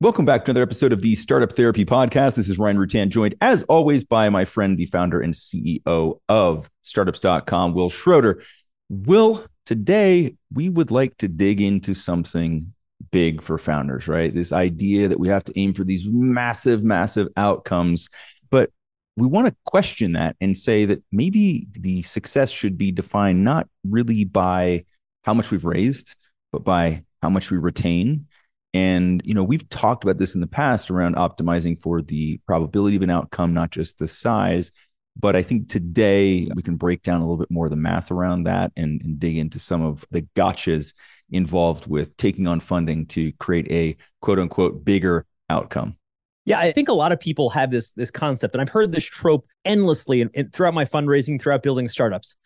Welcome back to another episode of the Startup Therapy Podcast. This is Ryan Rutan, joined as always by my friend, the founder and CEO of Startups.com, Will Schroeder. Will, today we would like to dig into something big for founders, right? This idea that we have to aim for these massive, massive outcomes, but we want to question that and say that maybe the success should be defined not really by how much we've raised, but by how much we retain. And, you know, we've talked about this in the past around optimizing for the probability of an outcome, not just the size. But I think today we can break down a little bit more of the math around that and dig into some of the gotchas involved with taking on funding to create a quote unquote bigger outcome. Yeah, I think a lot of people have this concept, and I've heard this trope endlessly and throughout my fundraising, throughout building startups.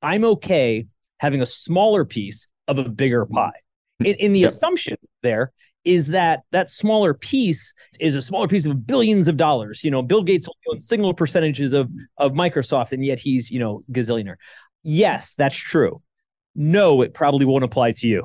I'm okay having a smaller piece of a bigger pie. In the yep. assumption there is that smaller piece is a smaller piece of billions of dollars. You know, Bill Gates only owns single percentages of Microsoft, and yet he's, you know, gazillionaire. Yes, that's true. No, it probably won't apply to you.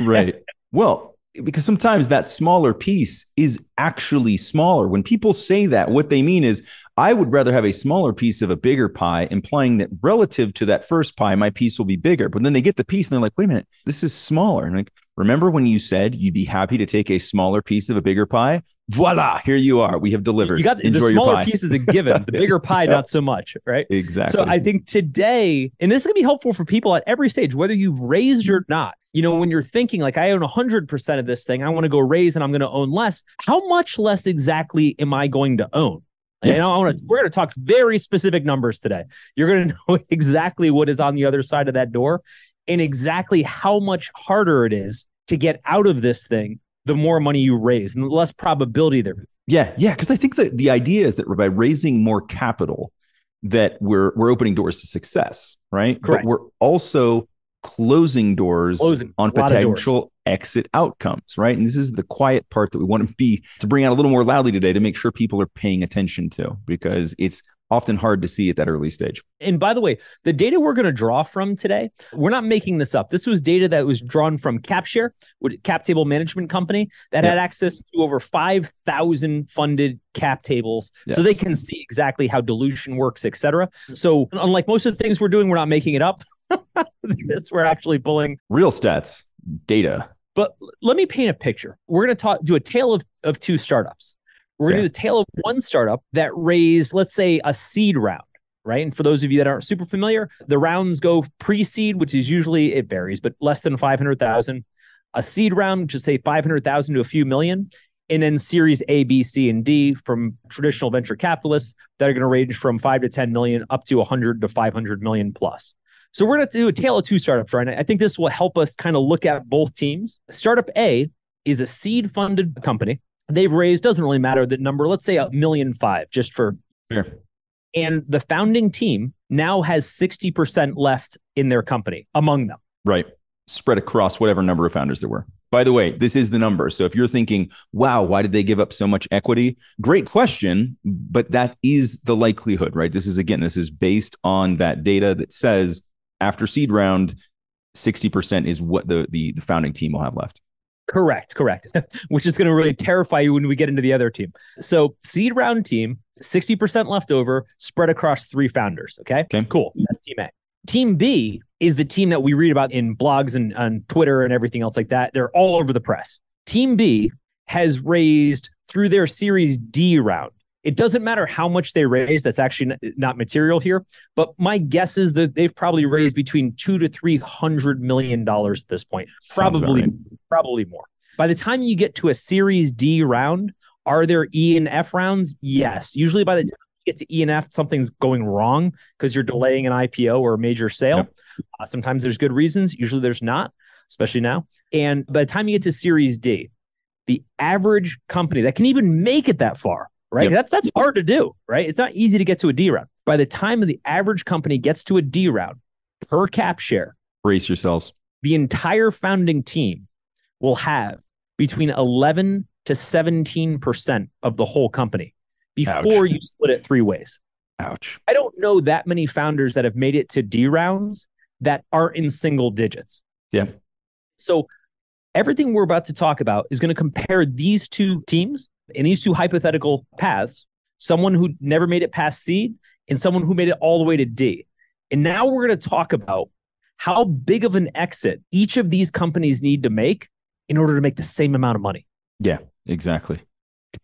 Right. Well, because sometimes that smaller piece is actually smaller. When people say that, what they mean is, I would rather have a smaller piece of a bigger pie, implying that relative to that first pie, my piece will be bigger. But then they get the piece and they're like, wait a minute, this is smaller. And like, remember when you said you'd be happy to take a smaller piece of a bigger pie? Voila, here you are. We have delivered. You got enjoy the smaller your pie. Piece is a given. The bigger pie, yeah. not so much, right? Exactly. So I think today, and this is going to be helpful for people at every stage, whether you've raised or not. You know, when you're thinking like, I own 100% of this thing, I want to go raise and I'm going to own less. How much less exactly am I going to own? Yeah. And we're going to talk very specific numbers today. You're going to know exactly what is on the other side of that door and exactly how much harder it is to get out of this thing the more money you raise and the less probability there is. Yeah, yeah. Because I think that the idea is that by raising more capital that we're opening doors to success, right? Correct. But we're also closing doors on potential exit outcomes, right? And this is the quiet part that we want to bring out a little more loudly today to make sure people are paying attention to, because it's often hard to see at that early stage. And by the way, the data we're going to draw from today, we're not making this up. This was data that was drawn from CapShare, a cap table management company that had access to over 5,000 funded cap tables. Yes. So they can see exactly how dilution works, et cetera. So unlike most of the things we're doing, we're not making it up. This, we're actually pulling real stats, data. But let me paint a picture. We're going to do a tale of two startups. We're going to do the tale of one startup that raised, let's say, a seed round, right? And for those of you that aren't super familiar, the rounds go pre-seed, which is usually, it varies, but less than 500,000. A seed round, just say 500,000 to a few million. And then series A, B, C, and D from traditional venture capitalists that are going to range from 5 to 10 million up to 100 to 500 million plus. So we're going to do a tale of two startups, right? I think this will help us kind of look at both teams. Startup A is a seed-funded company. They've raised, doesn't really matter the number, let's say $1.5 million, just for... Fair. And the founding team now has 60% left in their company, among them. Right. Spread across whatever number of founders there were. By the way, this is the number. So if you're thinking, wow, why did they give up so much equity? Great question, but that is the likelihood, right? This is based on that data that says, after seed round, 60% is what the founding team will have left. Correct. Which is going to really terrify you when we get into the other team. So seed round team, 60% left over, spread across three founders. Okay, cool. That's team A. Team B is the team that we read about in blogs and on Twitter and everything else like that. They're all over the press. Team B has raised through their Series D round. It doesn't matter how much they raise. That's actually not material here. But my guess is that they've probably raised between $200 to $300 million at this point. Probably more. By the time you get to a Series D round, are there E and F rounds? Yes. Usually by the time you get to E and F, something's going wrong because you're delaying an IPO or a major sale. Yep. Sometimes there's good reasons. Usually there's not, especially now. And by the time you get to Series D, the average company that can even make it that far, right? Yep. That's hard to do, right? It's not easy to get to a D round. By the time the average company gets to a D round per cap share, brace yourselves, the entire founding team will have between 11 to 17% of the whole company before you split it three ways. Ouch. I don't know that many founders that have made it to D rounds that aren't in single digits. Yeah. So Everything we're about to talk about is going to compare these two teams and these two hypothetical paths, someone who never made it past seed and someone who made it all the way to D. And now we're going to talk about how big of an exit each of these companies need to make in order to make the same amount of money. Yeah, exactly.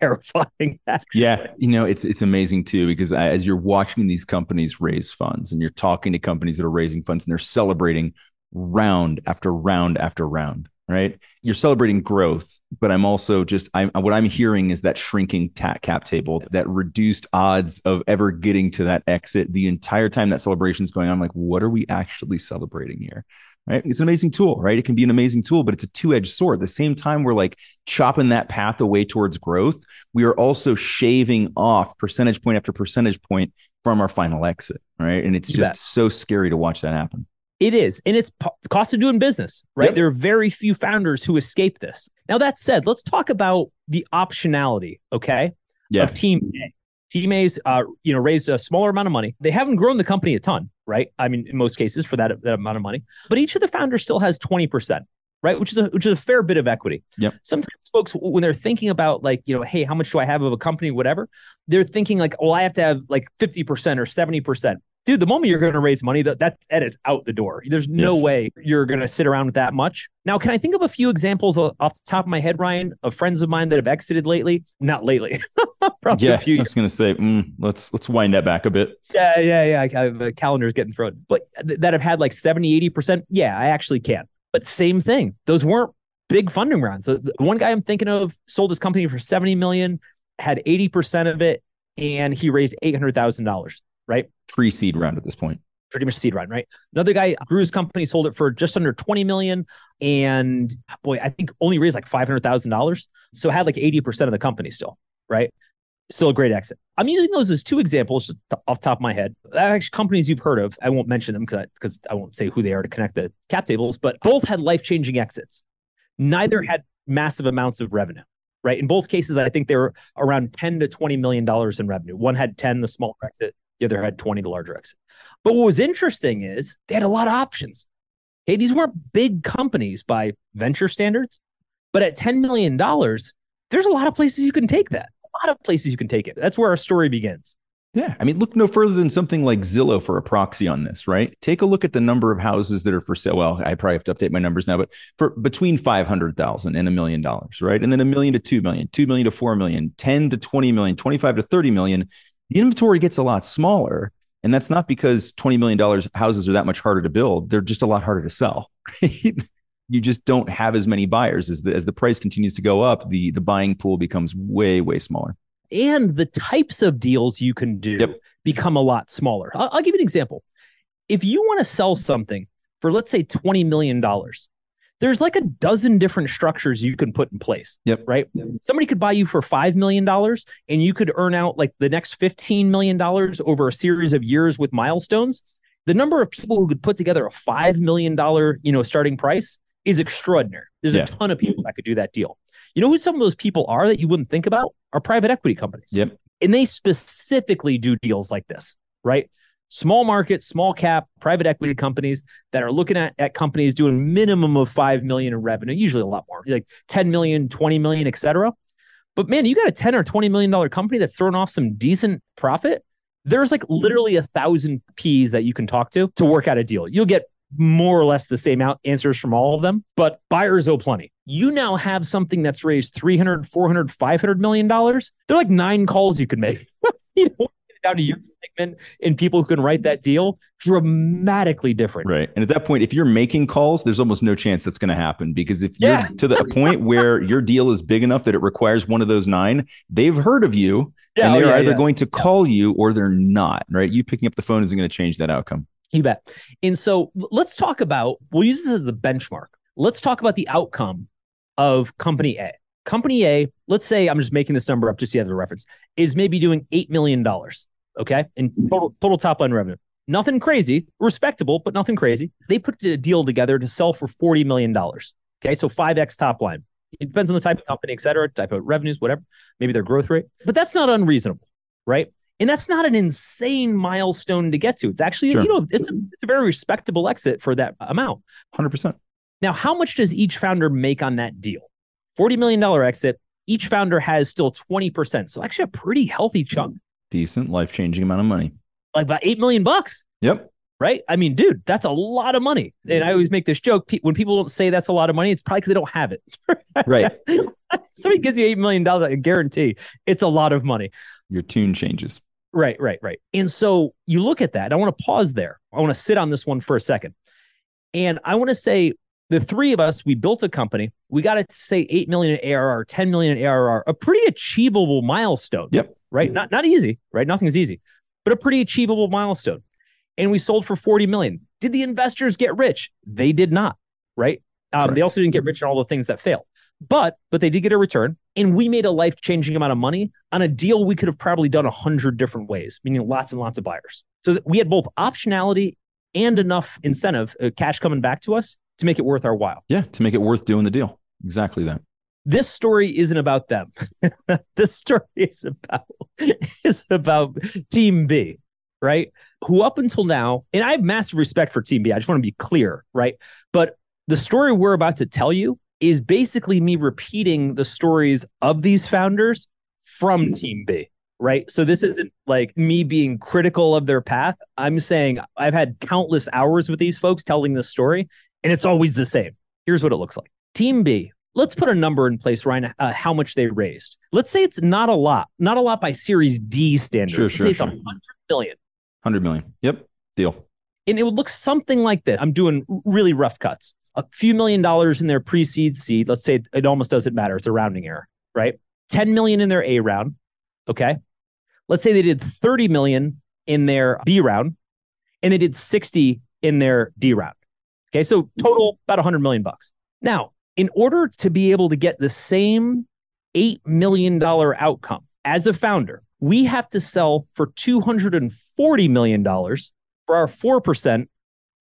Terrifying. Yeah. You know, it's amazing too, because as you're watching these companies raise funds and you're talking to companies that are raising funds and they're celebrating round after round after round, right? You're celebrating growth, but I'm also just, what I'm hearing is that shrinking cap table, that reduced odds of ever getting to that exit the entire time that celebration is going on. I'm like, what are we actually celebrating here? Right? It's an amazing tool, right? It can be an amazing tool, but it's a two-edged sword. At the same time, we're like chopping that path away towards growth. We are also shaving off percentage point after percentage point from our final exit, right? And it's just so scary to watch that happen. It is. And it's cost of doing business, right? Yep. There are very few founders who escape this. Now, that said, let's talk about the optionality, okay? Yeah. Of Team A. Team A's, raised a smaller amount of money. They haven't grown the company a ton, right? I mean, in most cases for that amount of money, but each of the founders still has 20%, right? Which is a fair bit of equity. Yep. Sometimes folks, when they're thinking about like, you know, hey, how much do I have of a company, whatever, they're thinking like, well, I have to have like 50% or 70%. Dude, the moment you're going to raise money, that is out the door. There's no way you're going to sit around with that much. Now, can I think of a few examples off the top of my head, Ryan, of friends of mine that have exited lately? Not lately. Probably a few years. I was going to say, let's wind that back a bit. Yeah. The calendar's getting thrown. But that have had like 70, 80%. Yeah, I actually can. But same thing. Those weren't big funding rounds. So one guy I'm thinking of sold his company for $70 million, had 80% of it, and he raised $800,000. Right? Pre-seed round at this point. Pretty much seed round, right? Another guy grew his company, sold it for just under 20 million. And boy, I think only raised like $500,000. So had like 80% of the company still, right? Still a great exit. I'm using those as two examples off the top of my head. Actually, companies you've heard of, I won't mention them because I won't say who they are to connect the cap tables, but both had life-changing exits. Neither had massive amounts of revenue. Right. In both cases, I think they were around $10 to $20 million in revenue. One had 10, the smaller exit. The other had 20, the larger exit. But what was interesting is they had a lot of options. Okay, these weren't big companies by venture standards, but at $10 million, there's a lot of places you can take that. A lot of places you can take it. That's where our story begins. Yeah. I mean, look no further than something like Zillow for a proxy on this, right? Take a look at the number of houses that are for sale. Well, I probably have to update my numbers now, but for between $500,000 and $1 million, right? And then $1 million to $2 million, $2 million to $4 million, 10 to 20 million, 25 to 30 million. The inventory gets a lot smaller, and that's not because $20 million houses are that much harder to build. They're just a lot harder to sell. Right? You just don't have as many buyers. As the price continues to go up, the buying pool becomes way, way smaller. And the types of deals you can do become a lot smaller. I'll give you an example. If you want to sell something for, let's say, $20 million, there's like a dozen different structures you can put in place, right? Yep. Somebody could buy you for $5 million and you could earn out like the next $15 million over a series of years with milestones. The number of people who could put together a $5 million, starting price is extraordinary. There's a ton of people that could do that deal. You know who some of those people are that you wouldn't think about? Are private equity companies. Yep. And they specifically do deals like this, right? Small market, small cap, private equity companies that are looking at companies doing a minimum of 5 million in revenue, usually a lot more, like 10 million, 20 million, et cetera. But man, you got a 10 or $20 million company that's throwing off some decent profit. There's like literally 1,000 Ps that you can talk to work out a deal. You'll get more or less the same answers from all of them, but buyers owe plenty. You now have something that's raised $300, $400, $500 million. They're like 9 calls you can make. Down to your segment and people who can write that deal, dramatically different. Right. And at that point, if you're making calls, there's almost no chance that's going to happen, because if you're to the point where your deal is big enough that it requires one of those 9, they've heard of you and they're either going to call you or they're not, right? You picking up the phone isn't going to change that outcome. You bet. And so we'll use this as the benchmark. Let's talk about the outcome of company A. Company A, let's say, I'm just making this number up just so you have the reference, is maybe doing $8 million, okay? In total top-line revenue. Nothing crazy, respectable, but nothing crazy. They put a deal together to sell for $40 million, okay? So 5X top line. It depends on the type of company, et cetera, type of revenues, whatever, maybe their growth rate. But that's not unreasonable, right? And that's not an insane milestone to get to. It's actually, it's a very respectable exit for that amount. 100%. Now, how much does each founder make on that deal? $40 million exit. Each founder has still 20%. So actually a pretty healthy chunk. Decent, life-changing amount of money. Like about $8 million. Yep. Right? I mean, dude, that's a lot of money. And I always make this joke. When people don't say that's a lot of money, it's probably because they don't have it. Right. Somebody gives you $8 million, I guarantee it's a lot of money. Your tune changes. Right. And so you look at that. I want to pause there. I want to sit on this one for a second. And I want to say the three of us, we built a company. We got to say 8 million in ARR, 10 million in ARR, a pretty achievable milestone. Yep. Right. Not easy, right? Nothing's easy, but a pretty achievable milestone. And we sold for 40 million. Did the investors get rich? They did not, right? They also didn't get rich in all the things that failed, but they did get a return. And we made a life-changing amount of money on a deal we could have probably done 100 different ways, meaning lots and lots of buyers. So we had both optionality and enough incentive, cash coming back to us to make it worth our while. Yeah, to make it worth doing the deal. Exactly that. This story isn't about them. This story is about Team B, right? Who up until now, and I have massive respect for Team B. I just want to be clear, right? But the story we're about to tell you is basically me repeating the stories of these founders from Team B, right? So this isn't like me being critical of their path. I'm saying I've had countless hours with these folks telling this story, and it's always the same. Here's what it looks like. Team B, let's put a number in place, Ryan, how much they raised. Let's say it's not a lot by Series D standards. Sure, it's 100 million. 100 million. Yep. Deal. And it would look something like this. I'm doing really rough cuts. A few million dollars in their pre-seed seed. Let's say it almost doesn't matter. It's a rounding error, right? 10 million in their A round. Okay. Let's say they did 30 million in their B round and they did 60 in their D round. Okay. So total about $100 million. Now, in order to be able to get the same $8 million outcome as a founder, we have to sell for $240 million for our 4%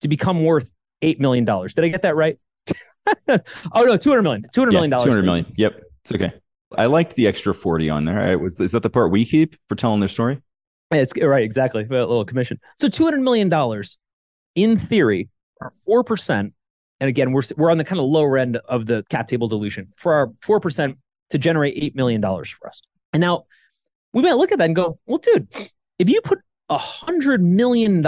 to become worth $8 million. Did I get that right? $200 million. $200 million. Yep. It's okay. I liked the extra 40 on there. Is that the part we keep for telling their story? It's right. Exactly. A little commission. So $200 million in theory are 4%. And again, we're on the kind of lower end of the cap table dilution for our 4% to generate $8 million for us. And now we might look at that and go, well, dude, if you put $100 million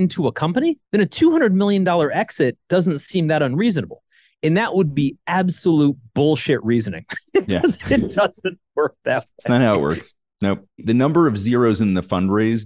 into a company, then a $200 million exit doesn't seem that unreasonable. And that would be absolute bullshit reasoning. Yeah. It doesn't work that way. It's not how it works. Nope. The number of zeros in the fundraise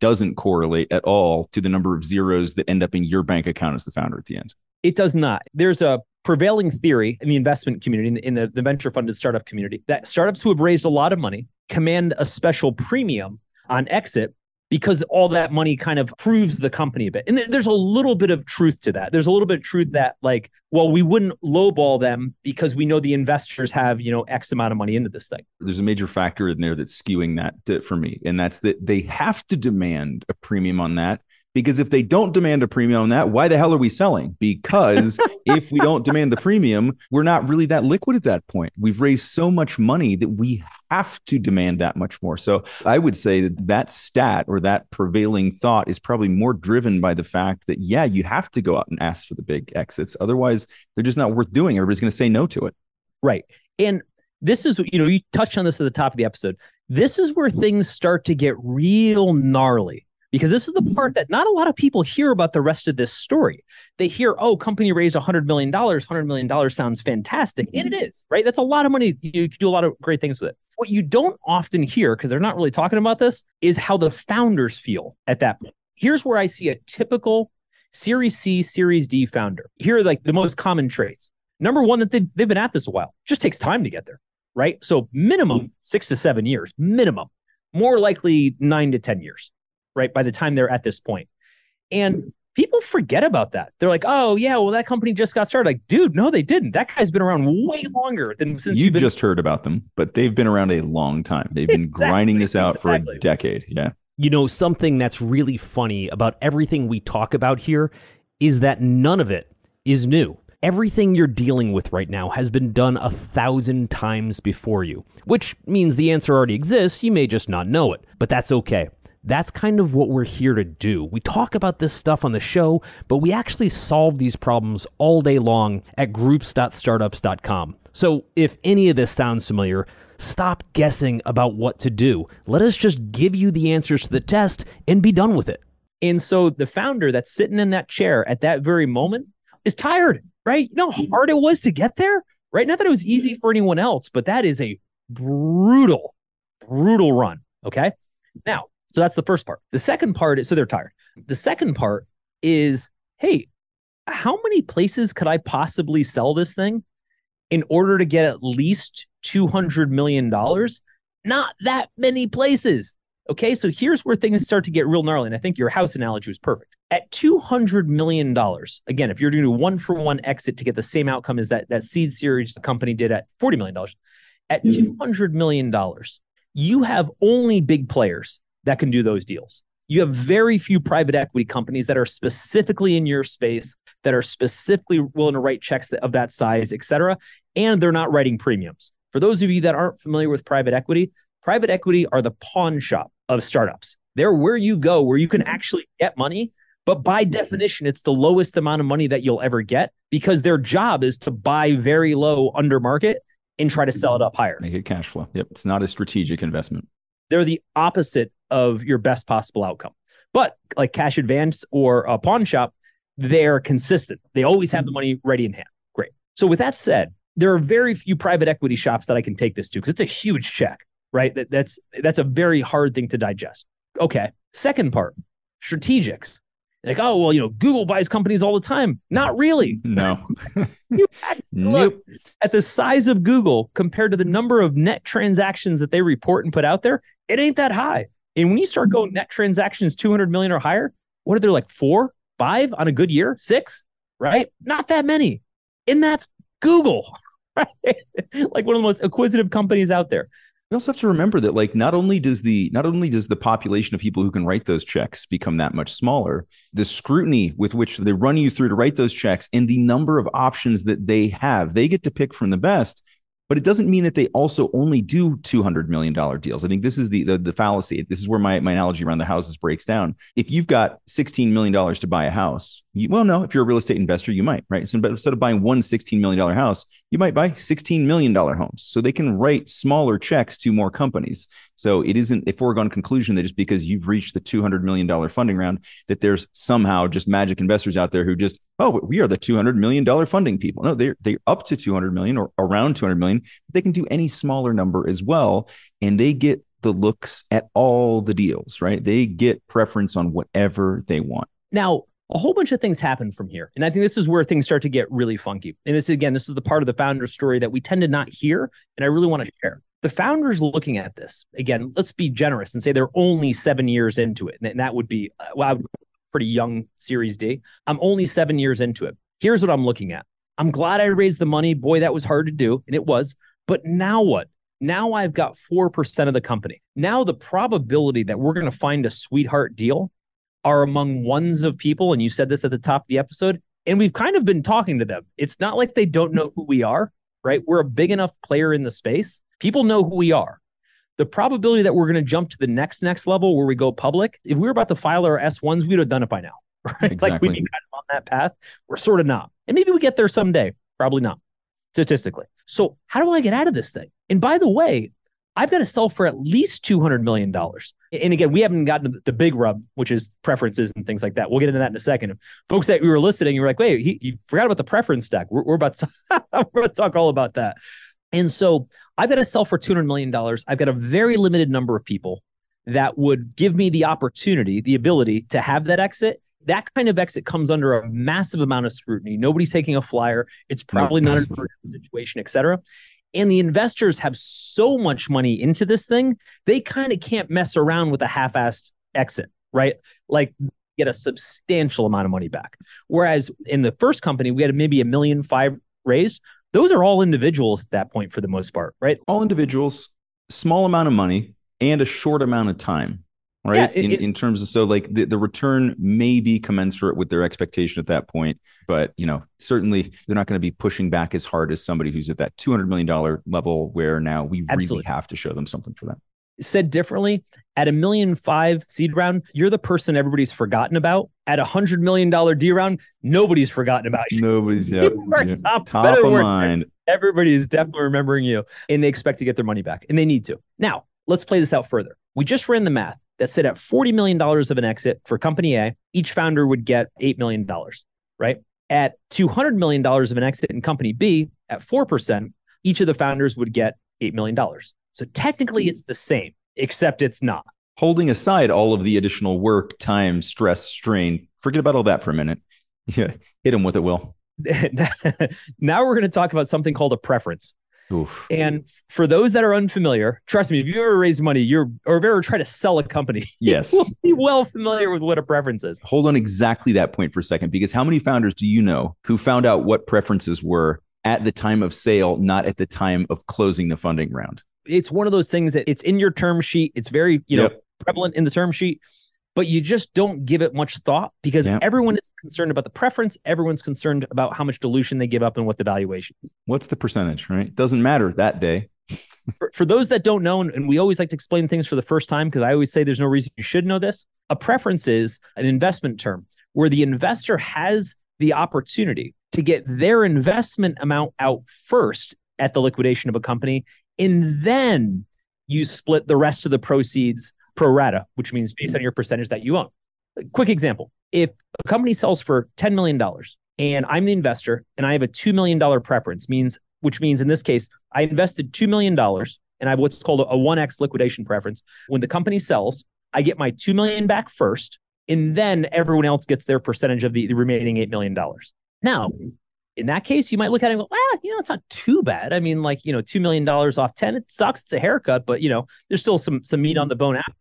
doesn't correlate at all to the number of zeros that end up in your bank account as the founder at the end. It does not. There's a prevailing theory in the investment community, in the venture-funded startup community, that startups who have raised a lot of money command a special premium on exit because all that money kind of proves the company a bit. And there's a little bit of truth to that. There's a little bit of truth that like, well, we wouldn't lowball them because we know the investors have, X amount of money into this thing. There's a major factor in there that's skewing that for me. And that's that they have to demand a premium on that, because if they don't demand a premium on that, why the hell are we selling? Because if we don't demand the premium, we're not really that liquid at that point. We've raised so much money that we have to demand that much more. So I would say that stat or that prevailing thought is probably more driven by the fact that, yeah, you have to go out and ask for the big exits. Otherwise, they're just not worth doing. Everybody's going to say no to it. Right. And this is, you touched on this at the top of the episode. This is where things start to get real gnarly. Because this is the part that not a lot of people hear about the rest of this story. They hear, company raised $100 million. $100 million sounds fantastic. And it is, right? That's a lot of money. You can do a lot of great things with it. What you don't often hear, because they're not really talking about this, is how the founders feel at that point. Here's where I see a typical Series C, Series D founder. Here are like the most common traits. Number one, that they've been at this a while. It just takes time to get there, right? So minimum 6 to 7 years, minimum. More likely 9 to 10 years. Right? By the time they're at this point. And people forget about that. They're like, oh yeah, well, that company just got started. Like, dude, no, they didn't. That guy's been around way longer than since you just heard about them, but they've been around a long time. They've been grinding this out for a decade. Yeah. Something that's really funny about everything we talk about here is that none of it is new. Everything you're dealing with right now has been done 1,000 times before you, which means the answer already exists. You may just not know it, but that's okay. That's kind of what we're here to do. We talk about this stuff on the show, but we actually solve these problems all day long at groups.startups.com. So if any of this sounds familiar, stop guessing about what to do. Let us just give you the answers to the test and be done with it. And so the founder that's sitting in that chair at that very moment is tired, right? You know how hard it was to get there, right? Not that it was easy for anyone else, but that is a brutal, brutal run, okay? Now, so that's the first part. The second part is, so they're tired. The second part is, hey, how many places could I possibly sell this thing in order to get at least $200 million? Not that many places. Okay, so here's where things start to get real gnarly. And I think your house analogy was perfect. At $200 million, again, if you're doing a one-for-one exit to get the same outcome as that seed series company did at $40 million, at $200 million, you have only big players that can do those deals. You have very few private equity companies that are specifically in your space, that are specifically willing to write checks of that size, et cetera, and they're not writing premiums. For those of you that aren't familiar with private equity are the pawn shop of startups. They're where you go, where you can actually get money, but by definition, it's the lowest amount of money that you'll ever get because their job is to buy very low under market and try to sell it up higher. Make it cash flow. Yep. It's not a strategic investment. They're the opposite of your best possible outcome. But like cash advance or a pawn shop, they're consistent. They always have the money ready in hand. Great. So with that said, there are very few private equity shops that I can take this to because it's a huge check, right? That's a very hard thing to digest. Okay. Second part, strategics. Like, oh, well, you know, Google buys companies all the time. Not really. No. Look, at the size of Google compared to the number of net transactions that they report and put out there, it ain't that high. And when you start going net transactions 200 million or higher, what are there, like 4, 5 on a good year, 6, right? Not that many. And that's Google, right? Like one of the most acquisitive companies out there. We also have to remember that, like, not only does the population of people who can write those checks become that much smaller, the scrutiny with which they run you through to write those checks and the number of options that they have, they get to pick from the best. But it doesn't mean that they also only do $200 million deals. I think this is the fallacy. This is where my analogy around the houses breaks down. If you've got $16 million to buy a house, if you're a real estate investor, you might, right? So instead of buying one $16 million house, you might buy $16 million homes. So they can write smaller checks to more companies. So it isn't a foregone conclusion that just because you've reached the $200 million funding round, that there's somehow just magic investors out there who just, oh, we are the $200 million funding people. No, they're up to $200 million or around $200 million. They can do any smaller number as well. And they get the looks at all the deals, right? They get preference on whatever they want. Now, a whole bunch of things happen from here. And I think this is where things start to get really funky. And this is the part of the founder story that we tend to not hear. And I really want to share. The founder's looking at this. Again, let's be generous and say they're only 7 years into it. And that would be, well, I would pretty young Series D. I'm only 7 years into it. Here's what I'm looking at. I'm glad I raised the money. Boy, that was hard to do. And it was. But now what? Now I've got 4% of the company. Now the probability that we're going to find a sweetheart deal are among ones of people. And you said this at the top of the episode. And we've kind of been talking to them. It's not like they don't know who we are, right? We're a big enough player in the space. People know who we are. The probability that we're going to jump to the next level where we go public, if we were about to file our S1s, we'd have done it by now, right? Exactly. Like we'd be kind of on that path. We're sort of not. And maybe we get there someday. Probably not, statistically. So how do I get out of this thing? And by the way, I've got to sell for at least $200 million. And again, we haven't gotten the big rub, which is preferences and things like that. We'll get into that in a second. If folks that we were listening, you were like, wait, you forgot about the preference stack. We're about to talk all about that. And so I've got to sell for $200 million. I've got a very limited number of people that would give me the opportunity, the ability to have that exit. That kind of exit comes under a massive amount of scrutiny. Nobody's taking a flyer. It's probably not an emergency situation, et cetera. And the investors have so much money into this thing, they kind of can't mess around with a half-assed exit, right? Like get a substantial amount of money back. Whereas in the first company, we had maybe $1.5 million raised. Those are all individuals at that point for the most part, right? All individuals, small amount of money and a short amount of time, right? Yeah, in terms of, so like the return may be commensurate with their expectation at that point, but certainly they're not going to be pushing back as hard as somebody who's at that $200 million level where now we absolutely really have to show them something for that. Said differently, at $1.5 million seed round, you're the person everybody's forgotten about. At $100 million D round, nobody's forgotten about you. Nobody's top of mind. Everybody is definitely remembering you, and they expect to get their money back, and they need to. Now, let's play this out further. We just ran the math that said at $40 million of an exit for company A, each founder would get $8 million, right? At $200 million of an exit in company B, at 4%, each of the founders would get $8 million. So technically it's the same, except it's not. Holding aside all of the additional work, time, stress, strain, forget about all that for a minute. Yeah, hit them with it, Will. Now we're going to talk about something called a preference. Oof. And for those that are unfamiliar, trust me, if you ever raise money, or if you ever try to sell a company, yes, you will be well familiar with what a preference is. Hold on exactly that point for a second, because how many founders do you know who found out what preferences were at the time of sale, not at the time of closing the funding round? It's one of those things that it's in your term sheet. It's very, prevalent in the term sheet, but you just don't give it much thought because everyone is concerned about the preference. Everyone's concerned about how much dilution they give up and what the valuation is. What's the percentage, right? Doesn't matter that day. For those that don't know, and we always like to explain things for the first time because I always say there's no reason you should know this. A preference is an investment term where the investor has the opportunity to get their investment amount out first at the liquidation of a company, and then you split the rest of the proceeds pro rata, which means based on your percentage that you own. A quick example. If a company sells for $10 million and I'm the investor and I have a $2 million preference, which means in this case, I invested $2 million and I have what's called a 1X liquidation preference. When the company sells, I get my $2 million back first, and then everyone else gets their percentage of the remaining $8 million. Now, in that case, you might look at it and go, well, it's not too bad. I mean, $2 million off 10, it sucks. It's a haircut, but there's still some meat on the bone afterward.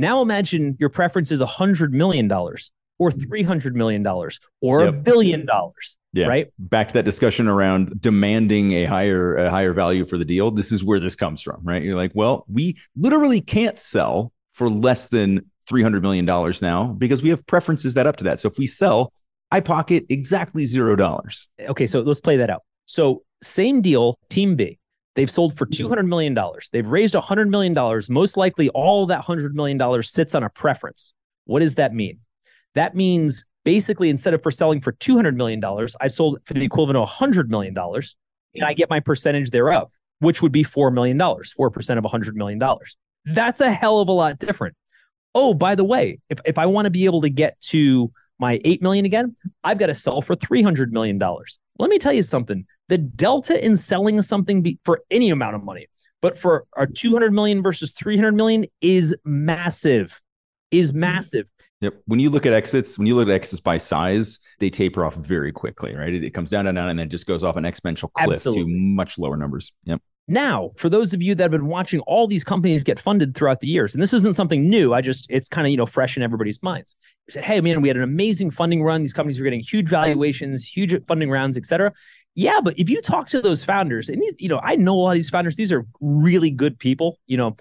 Now imagine your preference is $100 million or $300 million or $1 billion, right? Back to that discussion around demanding a higher value for the deal. This is where this comes from, right? You're like, well, we literally can't sell for less than $300 million now because we have preferences that up to that. So if we sell, I pocket exactly $0. Okay, so let's play that out. So same deal, team B. They've sold for $200 million. They've raised $100 million. Most likely all that $100 million sits on a preference. What does that mean? That means basically instead of for selling for $200 million, I've sold for the equivalent of $100 million, and I get my percentage thereof, which would be $4 million, 4% of $100 million. That's a hell of a lot different. Oh, by the way, if I want to be able to get to my $8 million again, I've got to sell for $300 million. Let me tell you something. The delta in selling something for any amount of money, but for our $200 million versus $300 million is massive. Yep. When you look at exits by size, they taper off very quickly, right? It comes down, and then just goes off an exponential cliff to much lower numbers. Yep. Now, for those of you that have been watching all these companies get funded throughout the years, and this isn't something new, it's kind of, fresh in everybody's minds. We said, hey, man, we had an amazing funding run. These companies were getting huge valuations, huge funding rounds, et cetera. Yeah, but if you talk to those founders, and these, I know a lot of these founders, these are really good people, way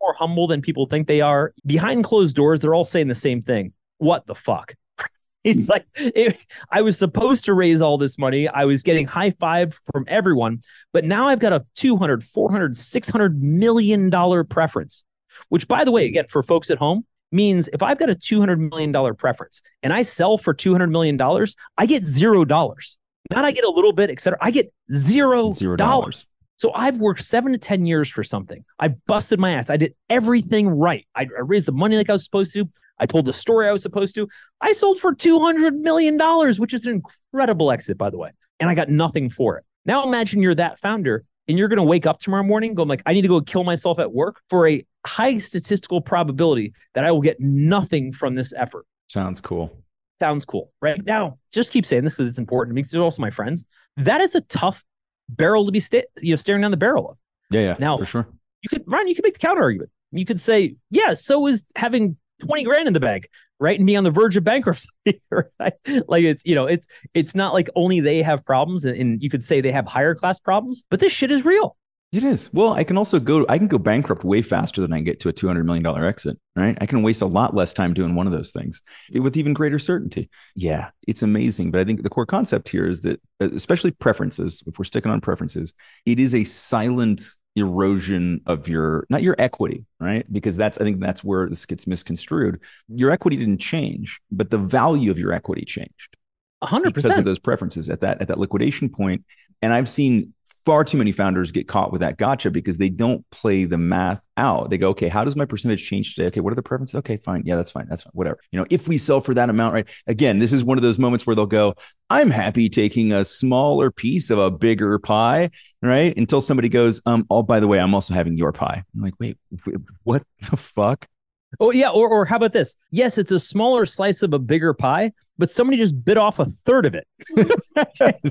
more humble than people think they are. Behind closed doors, they're all saying the same thing. What the fuck? It's like, I was supposed to raise all this money. I was getting high five from everyone, but now I've got a $200, $400, $600 million preference, which by the way, again, for folks at home, means if I've got a $200 million preference and I sell for $200 million, I get $0. Not I get a little bit, et cetera. I get $0. So I've worked 7 to 10 years for something. I busted my ass. I did everything right. I raised the money like I was supposed to. I told the story I was supposed to. I sold for $200 million, which is an incredible exit, by the way. And I got nothing for it. Now imagine you're that founder and you're going to wake up tomorrow morning going I need to go kill myself at work for a high statistical probability that I will get nothing from this effort. Sounds cool. Right now, just keep saying this because it's important. It makes it also my friends. That is a tough barrel to be staring down the barrel of. Yeah. Now, for sure. Ryan, you could make the counter argument. You could say, yeah, so is having 20 grand in the bank, right? And be on the verge of bankruptcy, right? Like it's not like only they have problems and you could say they have higher class problems, but this shit is real. It is. Well, I can go bankrupt way faster than I can get to a $200 million exit, right? I can waste a lot less time doing one of those things with even greater certainty. Yeah, it's amazing. But I think the core concept here is that, especially preferences, if we're sticking on preferences, it is a silent erosion of your, not your equity, right? Because I think that's where this gets misconstrued. Your equity didn't change, but the value of your equity changed. 100%. Because of those preferences at that liquidation point. And I've seen far too many founders get caught with that gotcha because they don't play the math out. They go, okay, how does my percentage change today? Okay, what are the preferences? Okay, fine. Yeah, that's fine. That's fine. Whatever. You know, if we sell for that amount, right? Again, this is one of those moments where they'll go, I'm happy taking a smaller piece of a bigger pie, right? Until somebody goes, oh, by the way, I'm also having your pie. I'm like, wait, what the fuck? Oh, yeah. Or how about this? Yes, it's a smaller slice of a bigger pie, but somebody just bit off a third of it.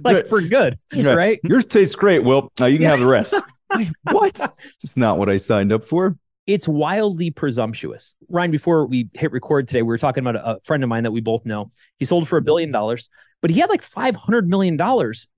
Like for good, right? Yours tastes great, Will. You can have the rest. Wait, what? It's not what I signed up for. It's wildly presumptuous. Ryan, before we hit record today, we were talking about a friend of mine that we both know. He sold for $1 billion, but he had like $500 million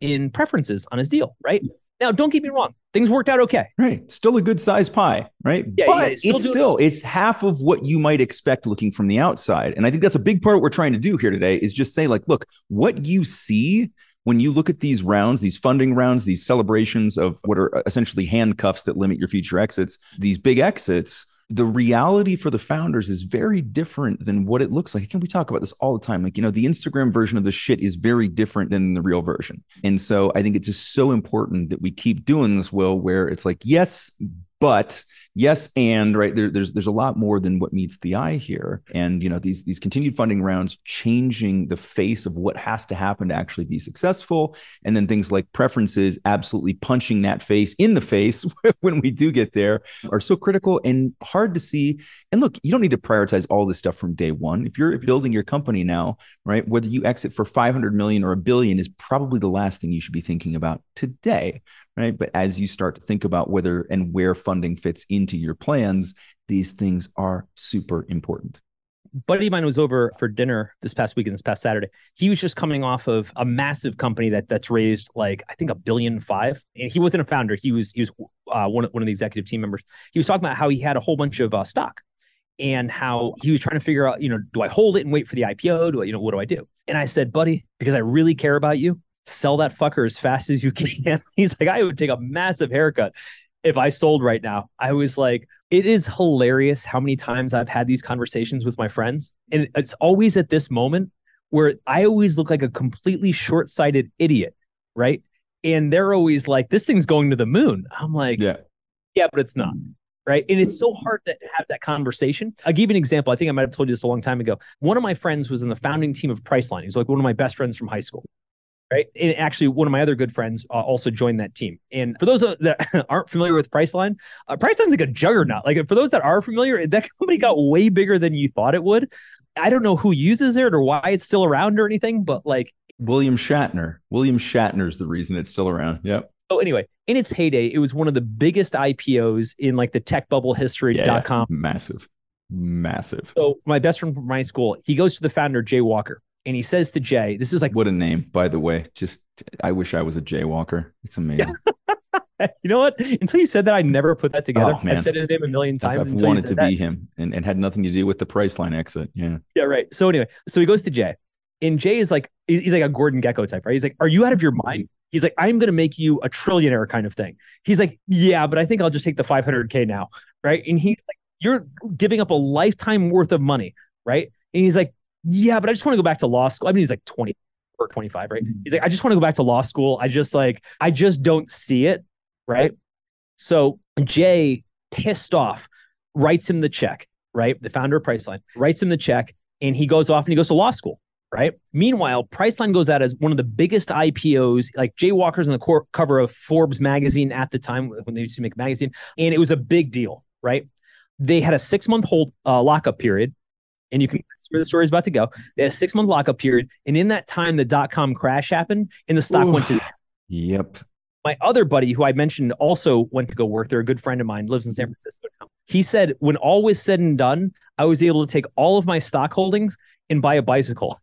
in preferences on his deal, right? Now, don't get me wrong. Things worked out okay. Right. Still a good size pie, right? Yeah, but it's half of what you might expect looking from the outside. And I think that's a big part of what we're trying to do here today is just say like, look, what you see when you look at these rounds, these funding rounds, these celebrations of what are essentially handcuffs that limit your future exits, these big exits, the reality for the founders is very different than what it looks like. Can we talk about this all the time? Like, you know, the Instagram version of the shit is very different than the real version. And so I think it's just so important that we keep doing this, Will, where it's like, yes, but yes, and right there's a lot more than what meets the eye here. And, you know, these continued funding rounds changing the face of what has to happen to actually be successful. And then things like preferences, absolutely punching that face in the face when we do get there are so critical and hard to see. And look, you don't need to prioritize all this stuff from day one. If you're building your company now, right, whether you exit for 500 million or $1 billion is probably the last thing you should be thinking about today. Right. But as you start to think about whether and where funding fits into your plans, these things are super important. Buddy of mine was over for dinner this past weekend, this past Saturday. He was just coming off of a massive company that's raised like, I think $1.5 billion. And he wasn't a founder. He was one of the executive team members. He was talking about how he had a whole bunch of stock and how he was trying to figure out, you know, do I hold it and wait for the IPO? Do I, you know, what do I do? And I said, buddy, because I really care about you, sell that fucker as fast as you can. He's like, I would take a massive haircut if I sold right now. I was like, it is hilarious how many times I've had these conversations with my friends. And it's always at this moment where I always look like a completely short-sighted idiot, right? And they're always like, this thing's going to the moon. I'm like, yeah, but it's not. Right. And it's so hard to have that conversation. I'll give you an example. I think I might have told you this a long time ago. One of my friends was in the founding team of Priceline. He's like one of my best friends from high school. Right. And actually, one of my other good friends also joined that team. And for those that aren't familiar with Priceline, Priceline's like a juggernaut. Like for those that are familiar, that company got way bigger than you thought it would. I don't know who uses it or why it's still around or anything, but like William Shatner. William Shatner's the reason it's still around. Yep. So anyway, in its heyday, it was one of the biggest IPOs in like the tech bubble history.com. Yeah. Massive. So my best friend from my school, he goes to the founder, Jay Walker. And he says to Jay, this is like... What a name, by the way. Just, I wish I was a Jay Walker. It's amazing. You know what? Until you said that, I never put that together. Oh, I've said his name a million times. I've wanted to be him and had nothing to do with the Priceline exit. Yeah. Yeah, right. So anyway, so he goes to Jay. And Jay is like, he's like a Gordon Gekko type, right? He's like, are you out of your mind? He's like, I'm going to make you a trillionaire kind of thing. He's like, yeah, but I think I'll just take the 500K now, right? And he's like, you're giving up a lifetime worth of money, right? And he's like, yeah, but I just want to go back to law school. I mean, he's like 20 or 25, right? He's like, I just want to go back to law school. I just don't see it, right? So Jay, pissed off, writes him the check, right? The founder of Priceline writes him the check and he goes off and he goes to law school, right? Meanwhile, Priceline goes out as one of the biggest IPOs, like Jay Walker's on the cover of Forbes magazine at the time when they used to make a magazine. And it was a big deal, right? They had a 6-month hold lockup period. And you can see where the story is about to go. They had a 6-month lockup period. And in that time, the dot-com crash happened and the stock went to zero. Yep. My other buddy, who I mentioned also went to go work there, a good friend of mine, lives in San Francisco now. He said, when all was said and done, I was able to take all of my stock holdings and buy a bicycle.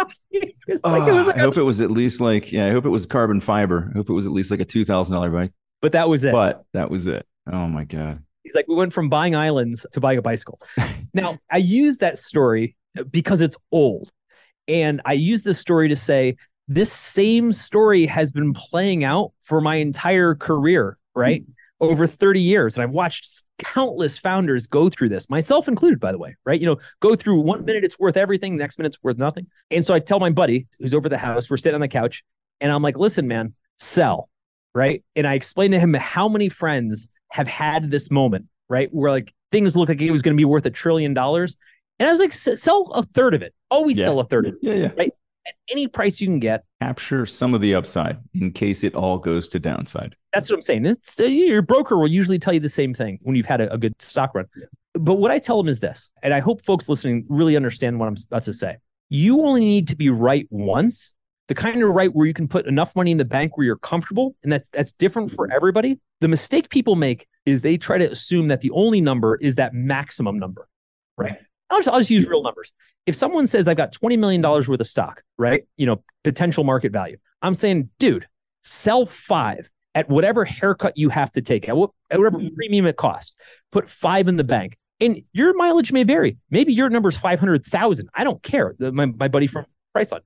I hope it was carbon fiber. I hope it was at least like a $2,000 bike. But that was it. Oh my God. He's like, we went from buying islands to buying a bicycle. Now, I use that story because it's old. And I use this story to say, this same story has been playing out for my entire career, right? Mm-hmm. over 30 years. And I've watched countless founders go through this, myself included, by the way, right? You know, go through 1 minute, it's worth everything. The next minute, it's worth nothing. And so I tell my buddy who's over the house, we're sitting on the couch and I'm like, listen, man, sell, right? And I explained to him how many friends have had this moment, right? Where like things looked like it was going to be worth $1 trillion. And I was like, sell a third of it. Always sell a third of it, right? At any price you can get. Capture some of the upside in case it all goes to downside. That's what I'm saying. It's, your broker will usually tell you the same thing when you've had a good stock run. But what I tell them is this, and I hope folks listening really understand what I'm about to say. You only need to be right once, the kind of right where you can put enough money in the bank where you're comfortable. And that's different for everybody. The mistake people make is they try to assume that the only number is that maximum number, right? I'll just use real numbers. If someone says, I've got $20 million worth of stock, right? You know, potential market value. I'm saying, dude, sell $5 at whatever haircut you have to take, at whatever premium it costs. Put $5 in the bank. And your mileage may vary. Maybe your number is 500,000. I don't care. My buddy from Priceline.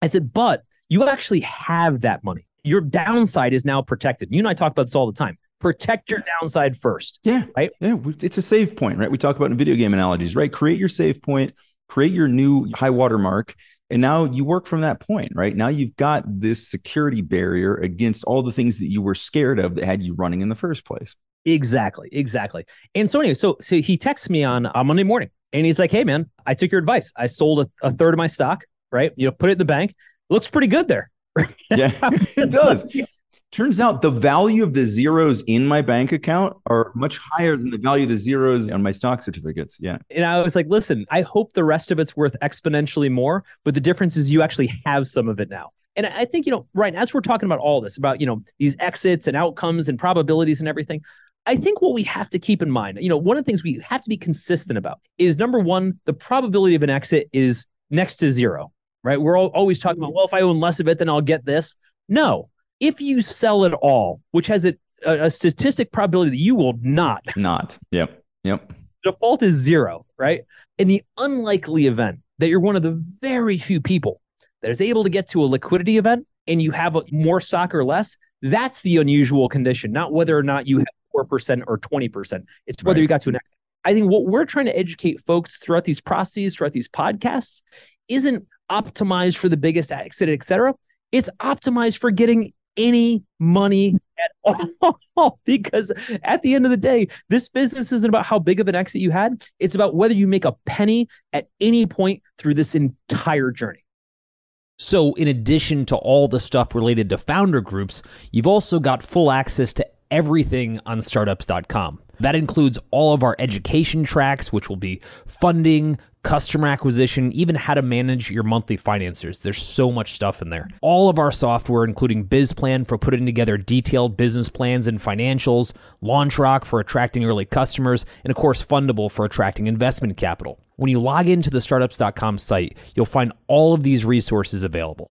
I said, but you actually have that money. Your downside is now protected. You and I talk about this all the time. Protect your downside first. Yeah. Right. Yeah. It's a save point, right? We talk about in video game analogies, right? Create your save point, create your new high water mark. And now you work from that point, right? Now you've got this security barrier against all the things that you were scared of that had you running in the first place. Exactly. And so anyway, so he texts me on Monday morning and he's like, hey man, I took your advice. I sold a third of my stock, right? You know, put it in the bank. Looks pretty good there. Yeah, it does. Turns out the value of the zeros in my bank account are much higher than the value of the zeros on my stock certificates. Yeah. And I was like, listen, I hope the rest of it's worth exponentially more, but the difference is you actually have some of it now. And I think, you know, Ryan, as we're talking about all this, about, you know, these exits and outcomes and probabilities and everything, I think what we have to keep in mind, you know, one of the things we have to be consistent about is number one, the probability of an exit is next to zero, right? We're always talking about, well, if I own less of it, then I'll get this. No. If you sell it all, which has a statistic probability that you will not. Yep. Default is zero, right? In the unlikely event that you're one of the very few people that is able to get to a liquidity event and you have more stock or less, that's the unusual condition, not whether or not you have 4% or 20%. It's whether you got to an exit. I think what we're trying to educate folks throughout these processes, throughout these podcasts, isn't optimized for the biggest exit, et cetera. It's optimized for getting any money at all, because at the end of the day, this business isn't about how big of an exit you had. It's about whether you make a penny at any point through this entire journey. So in addition to all the stuff related to founder groups, you've also got full access to everything on startups.com. That includes all of our education tracks, which will be funding, customer acquisition, even how to manage your monthly financiers. There's so much stuff in there. All of our software, including BizPlan for putting together detailed business plans and financials, LaunchRock for attracting early customers, and of course, Fundable for attracting investment capital. When you log into the startups.com site, you'll find all of these resources available.